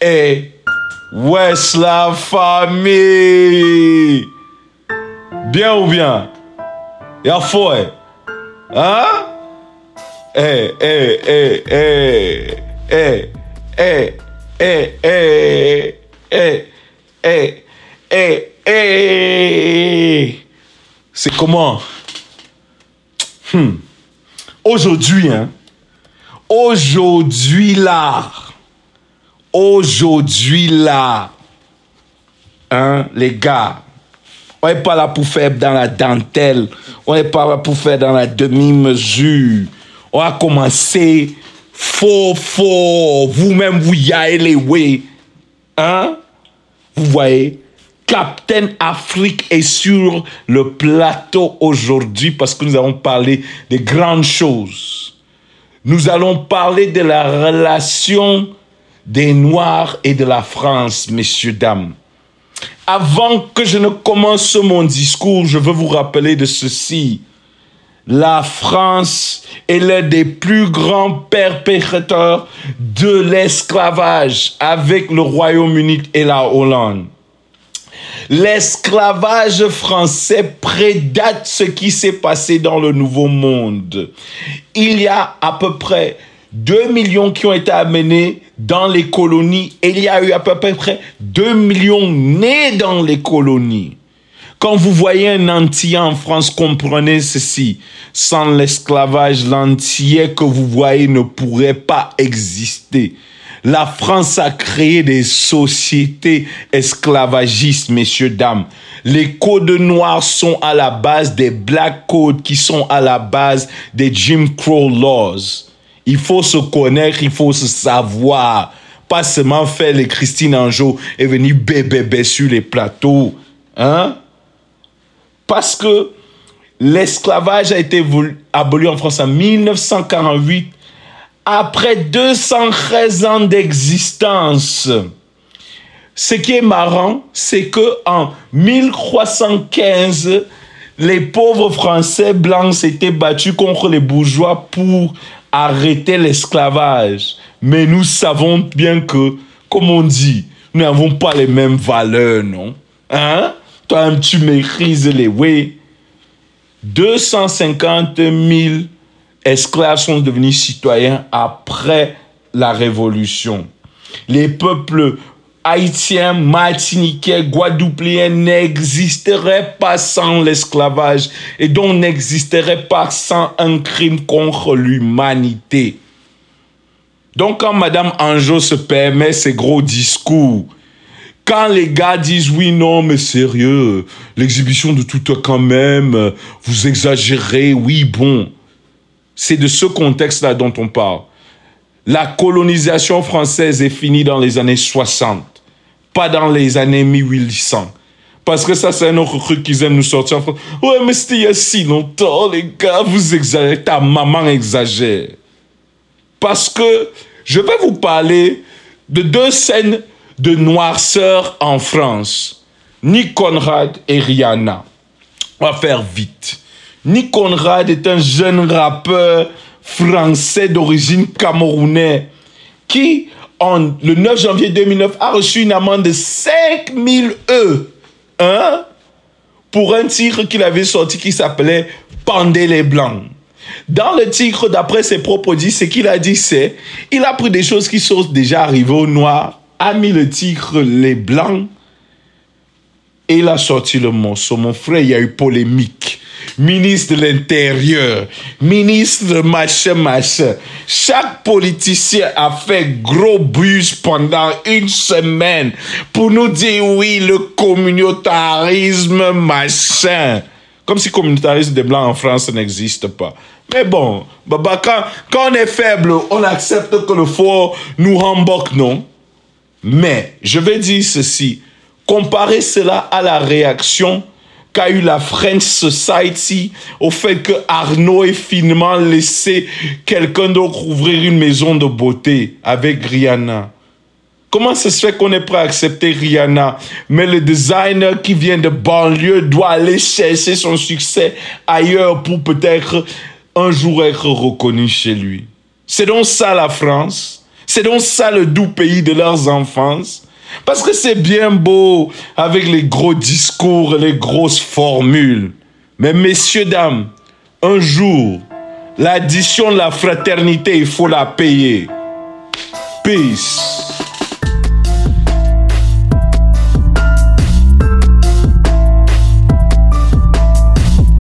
Et wesh la famille. Bien ou bien? Y'a foi. Hein? C'est comment? Aujourd'hui, hein? Aujourd'hui là, hein, les gars, on n'est pas là pour faire dans la dentelle, on n'est pas là pour faire dans la demi-mesure. On a commencé faux, vous-même vous y allez, oui, hein, vous voyez, Captain Afrique est sur le plateau aujourd'hui parce que nous allons parler des grandes choses. Nous allons parler de la relation des Noirs et de la France, messieurs, dames. Avant que je ne commence mon discours, je veux vous rappeler de ceci. La France est l'un des plus grands perpétrateurs de l'esclavage avec le Royaume-Uni et la Hollande. L'esclavage français prédate ce qui s'est passé dans le Nouveau Monde. Il y a à peu près 2 millions qui ont été amenés dans les colonies et il y a eu à peu près 2 millions nés dans les colonies. Quand vous voyez un Antillais en France, comprenez ceci. Sans l'esclavage, l'Antillais que vous voyez ne pourrait pas exister. La France a créé des sociétés esclavagistes, messieurs, dames. Les codes noirs sont à la base des black codes qui sont à la base des Jim Crow laws. Il faut se connaître, il faut se savoir. Pas seulement faire les Christine Angot et venir bébé sur les plateaux. Hein? Parce que l'esclavage a été aboli en France en 1948. Après 213 ans d'existence. Ce qui est marrant, c'est qu'en 1315, les pauvres Français blancs s'étaient battus contre les bourgeois pour arrêter l'esclavage. Mais nous savons bien que, comme on dit, nous n'avons pas les mêmes valeurs, non? Hein? Toi-même, tu maîtrises les oui. 250 000 esclaves sont devenus citoyens après la Révolution. Les peuples haïtiens, martiniquais, guadeloupéens n'existeraient pas sans l'esclavage et donc n'existeraient pas sans un crime contre l'humanité. Donc quand Madame Angeau se permet ces gros discours, quand les gars disent « oui, non, mais sérieux, l'exhibition de tout quand même, vous exagérez, oui, bon », c'est de ce contexte-là dont on parle. La colonisation française est finie dans les années 60, pas dans les années 1800. Parce que ça, c'est un autre truc qu'ils aiment nous sortir en France. « Ouais, mais c'était il y a si longtemps, les gars, vous exagérez, ta maman exagère. » Parce que je vais vous parler de deux scènes de noirceur en France. Nick Conrad et Rihanna. On va faire vite. Nick Conrad est un jeune rappeur français d'origine camerounaise qui, le 9 janvier 2009, a reçu une amende de 5 000 €, hein, pour un titre qu'il avait sorti qui s'appelait « Pendez les Blancs ». Dans le titre, d'après ses propres dits, ce qu'il a dit, c'est « Il a pris des choses qui sont déjà arrivées aux Noirs, a mis le titre « Les Blancs » et il a sorti le morceau. Mon frère, il y a eu polémique. Ministre de l'Intérieur, ministre machin. Chaque politicien a fait gros bus pendant une semaine pour nous dire oui, le communautarisme machin. Comme si le communautarisme des Blancs en France n'existe pas. Mais bon, baba, quand on est faible, on accepte que le fort nous remboque, non? Mais je vais dire ceci, comparer cela à la réaction qu'a eu la French Society au fait que Arnaud ait finement laissé quelqu'un d'autre ouvrir une maison de beauté avec Rihanna. Comment ça se fait qu'on est prêt à accepter Rihanna, mais le designer qui vient de banlieue doit aller chercher son succès ailleurs pour peut-être un jour être reconnu chez lui? C'est donc ça la France. C'est donc ça le doux pays de leurs enfances. Parce que c'est bien beau avec les gros discours et les grosses formules. Mais messieurs, dames, un jour, l'addition de la fraternité, il faut la payer. Peace.